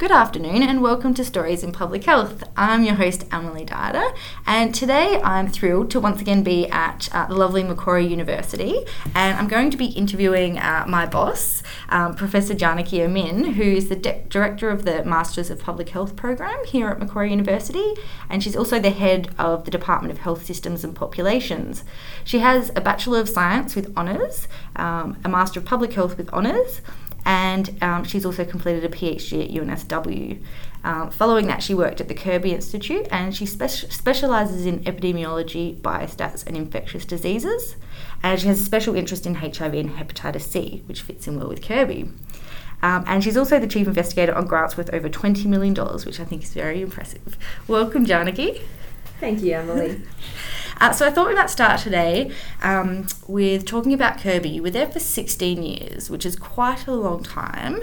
Good afternoon and welcome to Stories in Public Health. I'm your host, Emily Dider, and today I'm thrilled to once again be at the lovely Macquarie University, and I'm going to be interviewing my boss, Professor Janaki Amin, who's the Director of the Masters of Public Health program here at Macquarie University, and she's also the head of the Department of Health Systems and Populations. She has a Bachelor of Science with honours, a Master of Public Health with honours, and she's also completed a PhD at UNSW. Following that, she worked at the Kirby Institute, and she specialises in epidemiology, biostats and infectious diseases, and she has a special interest in HIV and hepatitis C, which fits in well with Kirby. And she's also the chief investigator on grants worth over $20 million, which I think is very impressive. Welcome, Janaki. Thank you, Emily. So I thought we might start today with talking about Kirby. You were there for 16 years, which is quite a long time.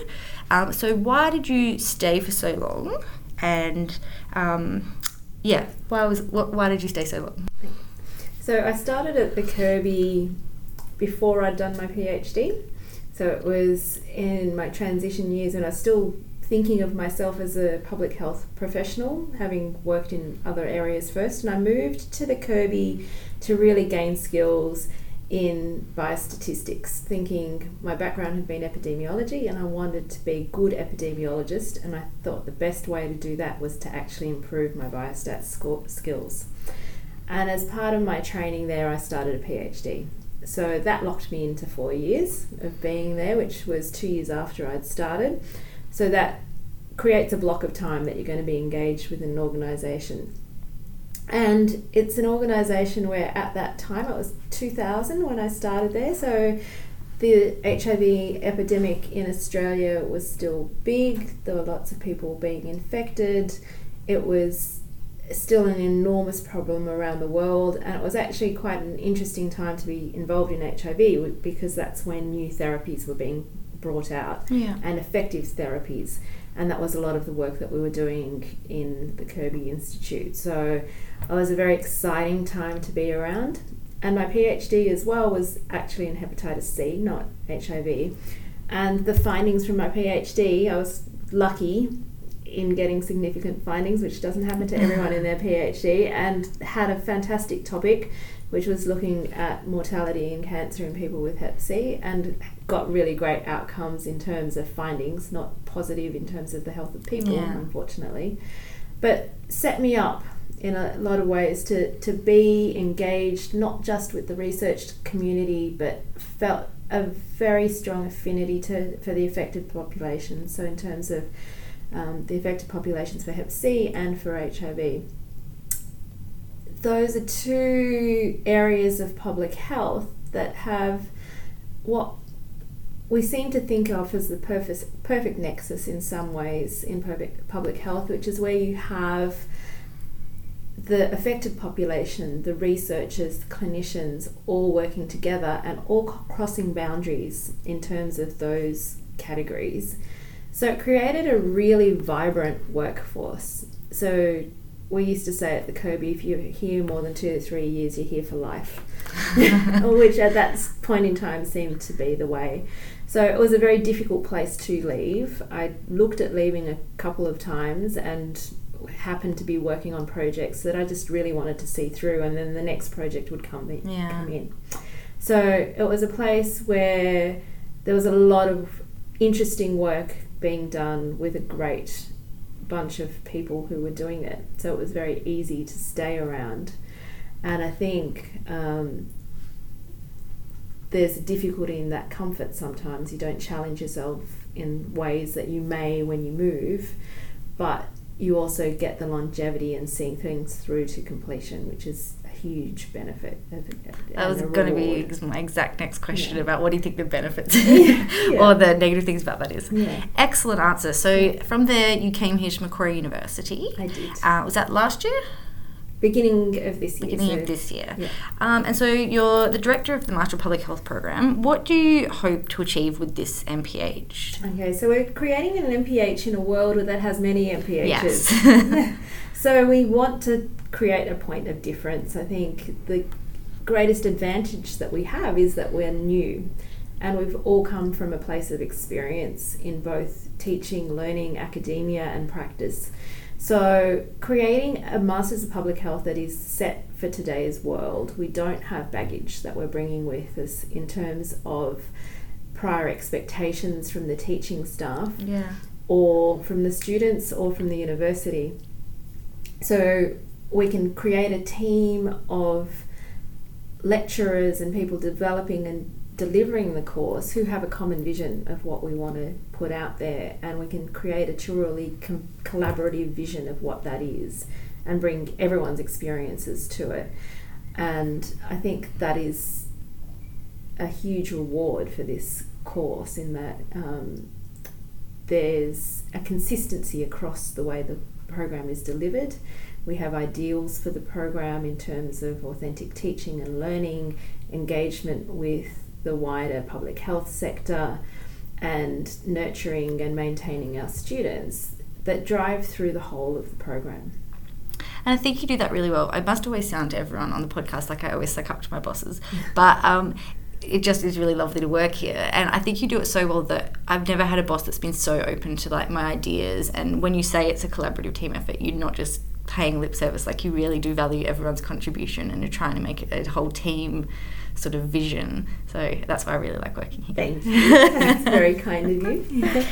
So why did you stay for so long? And why did you stay so long? So I started at the Kirby before I'd done my PhD. So it was in my transition years, and I was still thinking of myself as a public health professional, having worked in other areas first. And I moved to the Kirby to really gain skills in biostatistics, thinking my background had been epidemiology and I wanted to be a good epidemiologist. And I thought the best way to do that was to actually improve my biostats skills. And as part of my training there, I started a PhD. So that locked me into 4 years of being there, which was 2 years after I'd started. So that creates a block of time that you're going to be engaged with an organisation. And it's an organisation where at that time, it was 2000 when I started there, so the HIV epidemic in Australia was still big, there were lots of people being infected, it was still an enormous problem around the world, and it was actually quite an interesting time to be involved in HIV because that's when new therapies were being brought out, yeah, and effective therapies, and that was a lot of the work that we were doing in the Kirby Institute. So it was a very exciting time to be around, and my PhD as well was actually in hepatitis C, not HIV, and the findings from my PhD, I was lucky in getting significant findings, which doesn't happen to everyone in their PhD, and had a fantastic topic which was looking at mortality and cancer in people with hep C, and got really great outcomes in terms of findings, not positive in terms of the health of people, yeah, unfortunately, but set me up in a lot of ways to be engaged not just with the research community, but felt a very strong affinity for the affected population, so in terms of the affected populations for hep C and for HIV. Those are two areas of public health that have what we seem to think of as the perfect nexus in some ways in public health, which is where you have the affected population, the researchers, the clinicians, all working together and all crossing boundaries in terms of those categories. So it created a really vibrant workforce. So we used to say at the Kirby, if you're here more than 2 to 3 years, you're here for life, which at that point in time seemed to be the way. So it was a very difficult place to leave. I looked at leaving a couple of times and happened to be working on projects that I just really wanted to see through, and then the next project would come in. So it was a place where there was a lot of interesting work being done with a great bunch of people who were doing it. So it was very easy to stay around. And I think there's a difficulty in that comfort sometimes. You don't challenge yourself in ways that you may when you move, but you also get the longevity and seeing things through to completion, which is a huge benefit. That was going to be my exact next question, yeah, about what do you think the benefits yeah, or the negative things about that is. Yeah. Excellent answer. So yeah, from there you came here to Macquarie University. I did. Was that last year? Beginning of this year. Yeah. And so you're the director of the Master of Public Health program. What do you hope to achieve with this MPH? Okay, so we're creating an MPH in a world that has many MPHs. Yes. So we want to create a point of difference. I think the greatest advantage that we have is that we're new, and we've all come from a place of experience in both teaching, learning, academia and practice. So creating a Masters of Public Health that is set for today's world, we don't have baggage that we're bringing with us in terms of prior expectations from the teaching staff or from the students or from the university. So we can create a team of lecturers and people developing and delivering the course who have a common vision of what we want to put out there, and we can create a truly collaborative vision of what that is and bring everyone's experiences to it. And I think that is a huge reward for this course, in that there's a consistency across the way the program is delivered. We have ideals for the program in terms of authentic teaching and learning, engagement with the wider public health sector, and nurturing and maintaining our students that drive through the whole of the program. And I think you do that really well. I must always sound to everyone on the podcast like I always suck up to my bosses, but it just is really lovely to work here. And I think you do it so well that I've never had a boss that's been so open to like my ideas. And when you say it's a collaborative team effort, you're not just paying lip service, like you really do value everyone's contribution and you're trying to make it a whole team sort of vision. So that's why I really like working here. Thank you. That's very kind of you.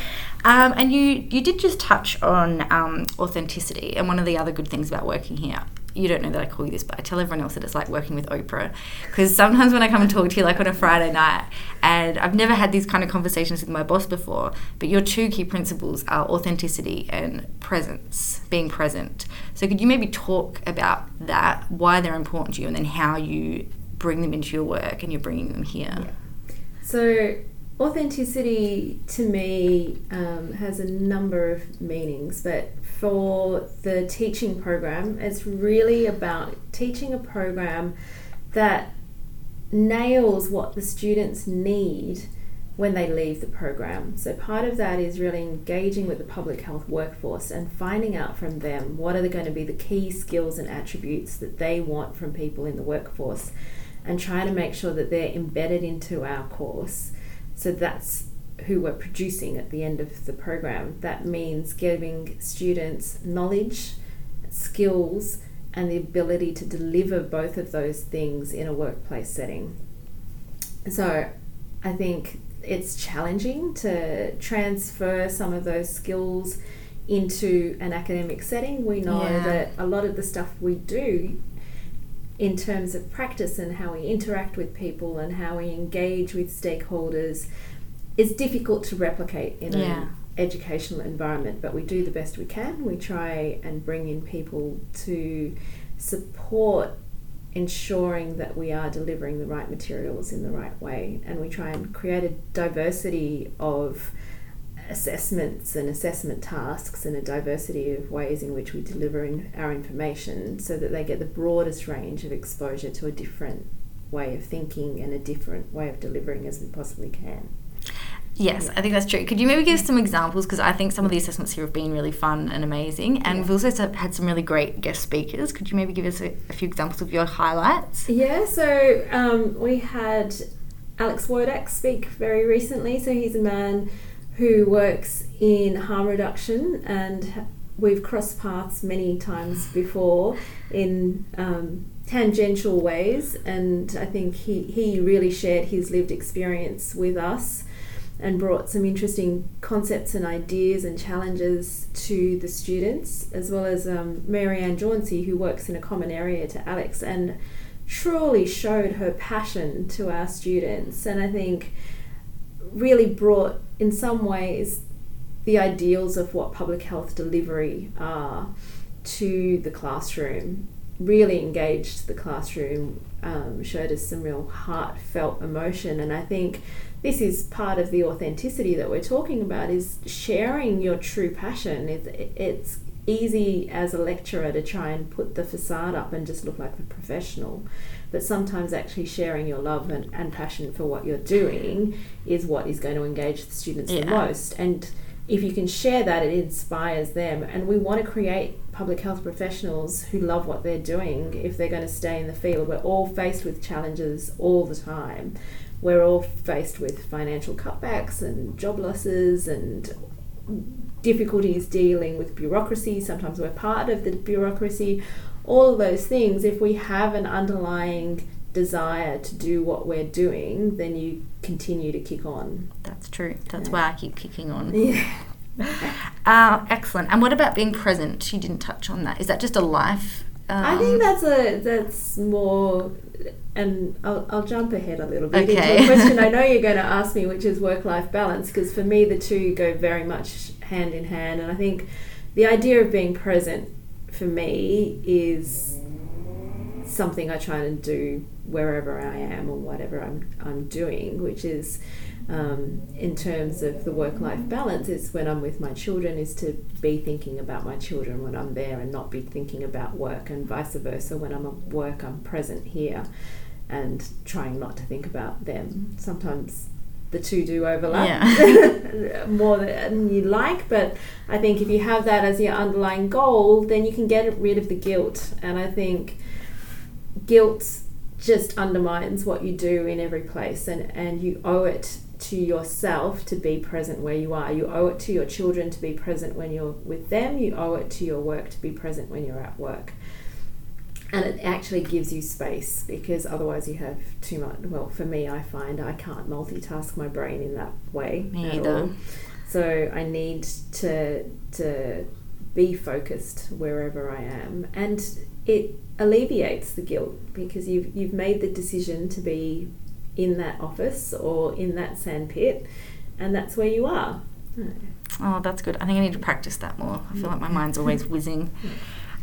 And you did just touch on authenticity, and one of the other good things about working here, you don't know that I call you this, but I tell everyone else that it's like working with Oprah, because sometimes when I come and talk to you like on a Friday night, and I've never had these kind of conversations with my boss before, but your two key principles are authenticity and presence, being present. So could you maybe talk about that, why they're important to you, and then how you bring them into your work and you're bringing them here? Yeah. So authenticity to me has a number of meanings, but for the teaching program, it's really about teaching a program that nails what the students need when they leave the program. So part of that is really engaging with the public health workforce and finding out from them what are going to be the key skills and attributes that they want from people in the workforce, and trying to make sure that they're embedded into our course. So that's who we're producing at the end of the program. That means giving students knowledge, skills, and the ability to deliver both of those things in a workplace setting. So I think it's challenging to transfer some of those skills into an academic setting. We know that a lot of the stuff we do in terms of practice and how we interact with people and how we engage with stakeholders, it's difficult to replicate in an educational environment, but we do the best we can. We try and bring in people to support ensuring that we are delivering the right materials in the right way, and we try and create a diversity of assessments and assessment tasks and a diversity of ways in which we deliver our information, so that they get the broadest range of exposure to a different way of thinking and a different way of delivering as we possibly can. Yes, I think that's true. Could you maybe give some examples? Because I think some of the assessments here have been really fun and amazing, and we've also had some really great guest speakers. Could you maybe give us a few examples of your highlights? Yeah, so we had Alex Wardak speak very recently. So he's a man who works in harm reduction, and we've crossed paths many times before in tangential ways, and I think he really shared his lived experience with us and brought some interesting concepts and ideas and challenges to the students, as well as Mary Ann Jauncey, who works in a common area to Alex, and truly showed her passion to our students, and I think really brought in some ways the ideals of what public health delivery are to the classroom, really engaged the classroom, showed us some real heartfelt emotion. And I think this is part of the authenticity that we're talking about, is sharing your true passion. It's easy as a lecturer to try and put the facade up and just look like the professional, but sometimes actually sharing your love and passion for what you're doing is what is going to engage the students the most. And if you can share that, it inspires them, and we want to create public health professionals who love what they're doing if they're going to stay in the field. We're all faced with challenges all the time. We're all faced with financial cutbacks and job losses and difficulties dealing with bureaucracy, sometimes we're part of the bureaucracy, all of those things. If we have an underlying desire to do what we're doing, then you continue to kick on. That's true. That's why I keep kicking on. Yeah. Excellent. And what about being present? You didn't touch on that. Is that just a life? I think that's more, and I'll jump ahead a little bit into a question I know you're going to ask me, which is work-life balance, because for me the two go very much hand in hand. And I think the idea of being present for me is something I try and do wherever I am or whatever I'm doing, which is in terms of the work-life balance is when I'm with my children is to be thinking about my children when I'm there and not be thinking about work, and vice versa. When I'm at work, I'm present here and trying not to think about them. Sometimes the two do overlap more than you like, but I think if you have that as your underlying goal, then you can get rid of the guilt. And I think guilt just undermines what you do in every place, and you owe it to yourself to be present where you are. You owe it to your children to be present when you're with them. You owe it to your work to be present when you're at work. And it actually gives you space, because otherwise you have too much. Well, for me, I find I can't multitask my brain in that way. Me either. All. So I need to be focused wherever I am, and it alleviates the guilt, because you've made the decision to be in that office or in that sandpit, and that's where you are. Oh, that's good. I think I need to practice that more. I feel like my mind's always whizzing.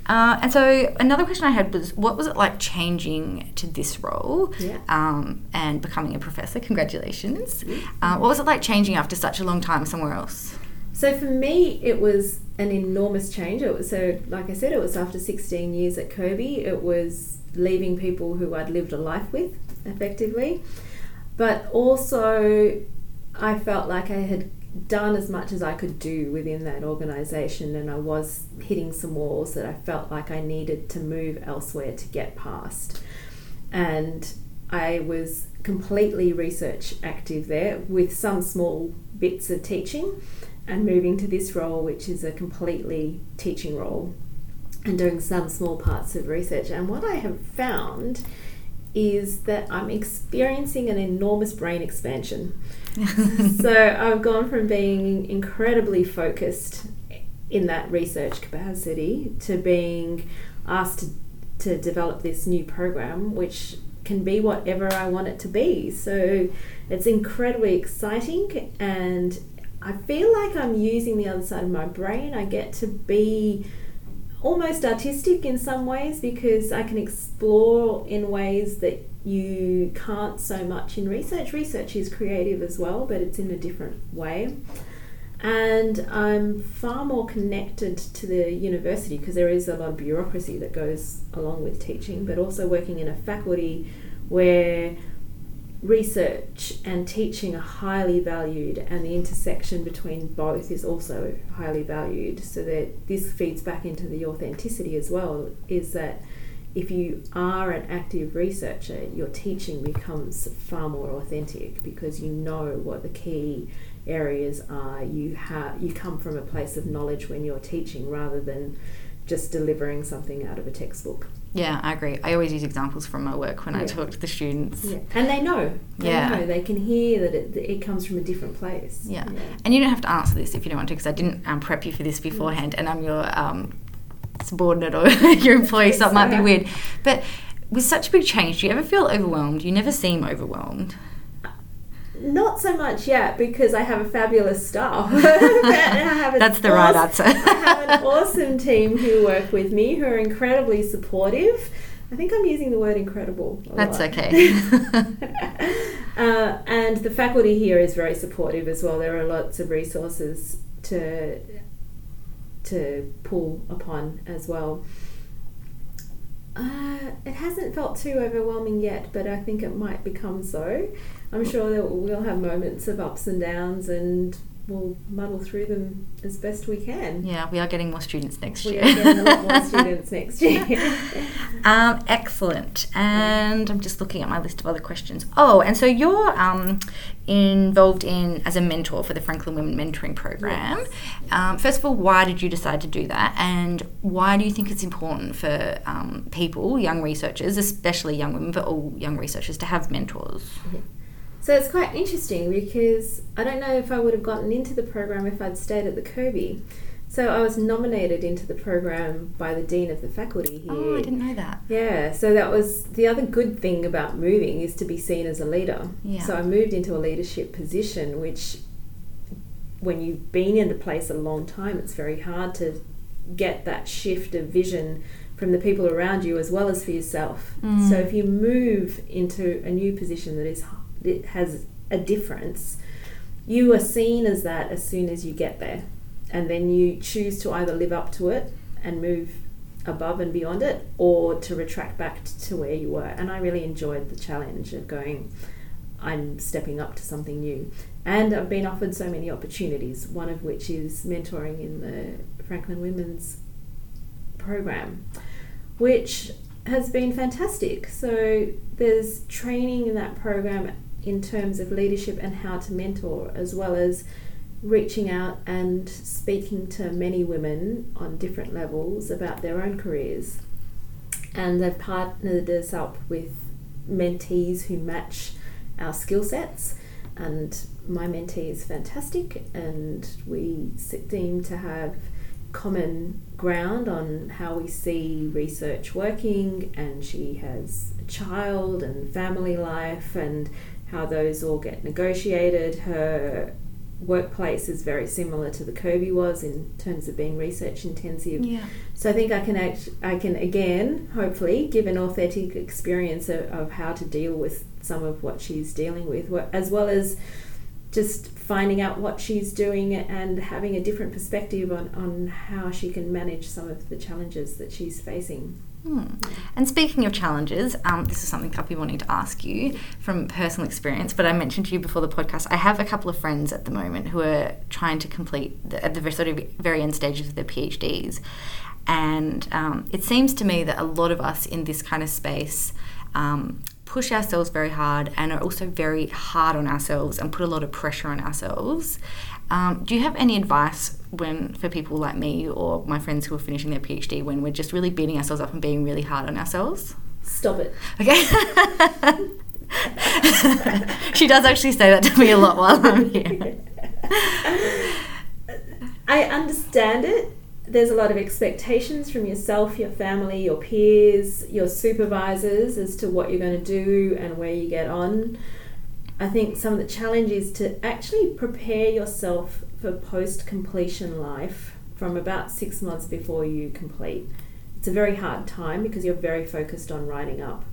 And so another question I had was, what was it like changing to this role and becoming a professor? Congratulations. What was it like changing after such a long time somewhere else? So for me, it was an enormous change. Like I said, it was after 16 years at Kirby. It was leaving people who I'd lived a life with, effectively. But also, I felt like I had done as much as I could do within that organisation, and I was hitting some walls that I felt like I needed to move elsewhere to get past. And I was completely research active there with some small bits of teaching, and moving to this role, which is a completely teaching role, and doing some small parts of research. And what I have found is that I'm experiencing an enormous brain expansion. So I've gone from being incredibly focused in that research capacity to being asked to develop this new program, which can be whatever I want it to be. So it's incredibly exciting, and I feel like I'm using the other side of my brain. I get to be almost artistic in some ways, because I can explore in ways that you can't so much in research. Research is creative as well, but it's in a different way. And I'm far more connected to the university, because there is a lot of bureaucracy that goes along with teaching, but also working in a faculty where research and teaching are highly valued, and the intersection between both is also highly valued. So that this feeds back into the authenticity as well, is that if you are an active researcher, your teaching becomes far more authentic, because you know what the key areas are. You come from a place of knowledge when you're teaching, rather than just delivering something out of a textbook. Yeah, I agree. I always use examples from my work when I talk to the students. Yeah. And they know. They can hear that it comes from a different place. Yeah. And you don't have to answer this if you don't want to, because I didn't prep you for this beforehand, and I'm your subordinate or your employee, so it might be weird. But with such a big change, do you ever feel overwhelmed? You never seem overwhelmed. Not so much yet, because I have a fabulous staff. That's the right answer. I have an awesome team who work with me, who are incredibly supportive. I think I'm using the word incredible a lot. That's okay. And the faculty here is very supportive as well. There are lots of resources to pull upon as well. It hasn't felt too overwhelming yet, but I think it might become so. I'm sure that we'll have moments of ups and downs, and we'll muddle through them as best we can. Yeah, we are getting more students next year. We are getting a lot more students next year. Excellent. And I'm just looking at my list of other questions. Oh, and so you're involved in as a mentor for the Franklin Women Mentoring Program. Yes. First of all, why did you decide to do that? And why do you think it's important for people, young researchers, especially young women, but all young researchers, to have mentors? Yeah. So it's quite interesting because I don't know if I would have gotten into the program if I'd stayed at the Kirby. So I was nominated into the program by the Dean of the faculty here. Oh, I didn't know that. Yeah, so that was the other good thing about moving, is to be seen as a leader. Yeah. So I moved into a leadership position, which when you've been in a place a long time, it's very hard to get that shift of vision from the people around you as well as for yourself. Mm. So if you move into a new position that is it has a difference, you are seen as that as soon as you get there, and then you choose to either live up to it and move above and beyond it, or to retract back to where you were. And I really enjoyed the challenge of going, I'm stepping up to something new. And I've been offered so many opportunities, one of which is mentoring in the Franklin Women's Program, which has been fantastic. So there's training in that program in terms of leadership and how to mentor, as well as reaching out and speaking to many women on different levels about their own careers. And they've partnered us up with mentees who match our skill sets. And my mentee is fantastic, and we seem to have common ground on how we see research working, and she has a child and family life and how those all get negotiated. Her workplace is very similar to the Kirby was in terms of being research intensive. Yeah. So I think I can again hopefully give an authentic experience of how to deal with some of what she's dealing with, as well as just finding out what she's doing and having a different perspective on how she can manage some of the challenges that she's facing. And speaking of challenges, this is something I've been wanting to ask you from personal experience, but I mentioned to you before the podcast, I have a couple of friends at the moment who are trying to complete at the sort of very end stages of their PhDs. And it seems to me that a lot of us in this kind of space push ourselves very hard and are also very hard on ourselves and put a lot of pressure on ourselves. Do you have any advice for people like me or my friends who are finishing their PhD when we're just really beating ourselves up and being really hard on ourselves? Stop it. Okay. She does actually say that to me a lot while I'm here. I understand it. There's a lot of expectations from yourself, your family, your peers, your supervisors as to what you're going to do and where you get on. I think some of the challenge is to actually prepare yourself for post-completion life from about 6 months before you complete. It's a very hard time because you're very focused on writing up.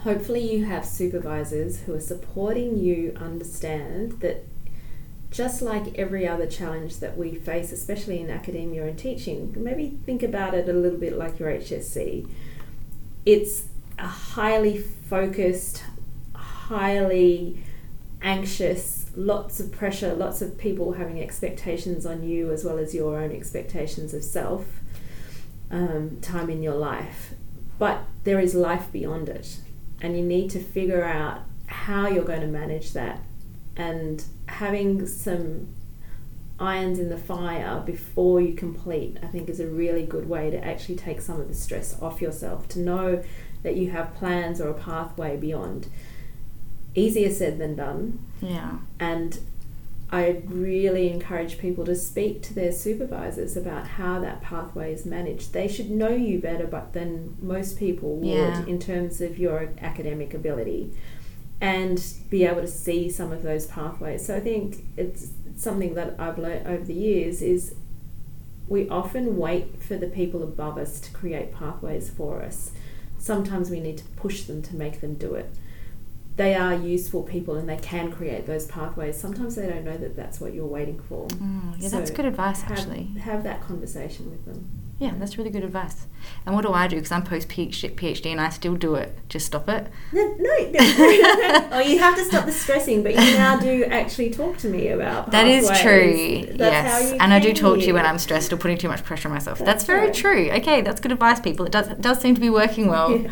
Hopefully you have supervisors who are supporting you understand that just like every other challenge that we face, especially in academia and teaching, maybe think about it a little bit like your HSC. It's a highly focused, highly anxious, lots of pressure, lots of people having expectations on you as well as your own expectations of self, time in your life. But there is life beyond it, and you need to figure out how you're going to manage that. And having some irons in the fire before you complete, I think, is a really good way to actually take some of the stress off yourself, to know that you have plans or a pathway beyond. Easier said than done. Yeah. And I really encourage people to speak to their supervisors about how that pathway is managed. They should know you better than most people would, yeah, in terms of your academic ability, and be able to see some of those pathways. So I think it's something that I've learned over the years is we often wait for the people above us to create pathways for us. Sometimes we need to push them to make them do it. they are useful people and they can create those pathways. Sometimes they don't know that that's what you're waiting for. Yeah, so that's good advice, actually. Have that conversation with them. Yeah, that's really good advice. And what do I do? Because I'm post-PhD and I still do it. Just stop it? No. Oh, you have to stop the stressing, but you now do actually talk to me about pathways. That is true, that's yes. And I do talk to you when I'm stressed or putting too much pressure on myself. That's very true. Okay, that's good advice, people. It does seem to be working well. Yeah.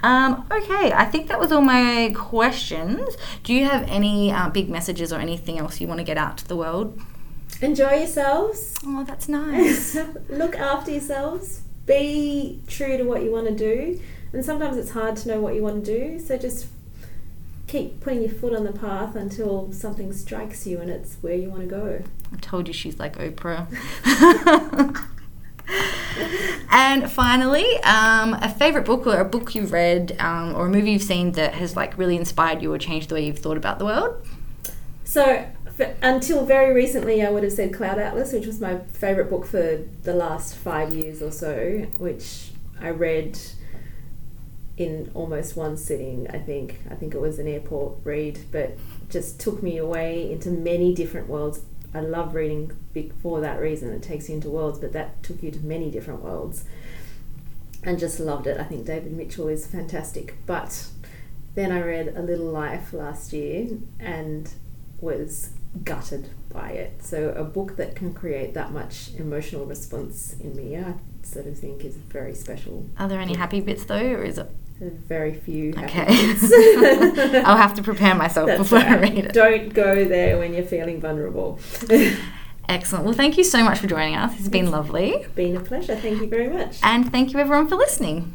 Okay, I think that was all my questions. Do you have any big messages or anything else you want to get out to the world? Enjoy yourselves. Oh, that's nice. Look after yourselves. Be true to what you want to do. And sometimes it's hard to know what you want to do. So just keep putting your foot on the path until something strikes you and it's where you want to go. I told you she's like Oprah. And finally, a favourite book or a book you've read or a movie you've seen that has like really inspired you or changed the way you've thought about the world? So... But until very recently, I would have said Cloud Atlas, which was my favourite book for the last 5 years or so, which I read in almost one sitting, I think. I think it was an airport read, but just took me away into many different worlds. I love reading for that reason. It takes you into worlds, but that took you to many different worlds. And just loved it. I think David Mitchell is fantastic. But then I read A Little Life last year and was gutted by it. So a book that can create that much emotional response in me, I sort of think is very special. Are there any happy bits though, or is it? Very few happy bits. I'll have to prepare myself before I read it. Don't go there when you're feeling vulnerable. Excellent. Well, thank you so much for joining us. It's been lovely. Been a pleasure. Thank you very much. And thank you everyone for listening.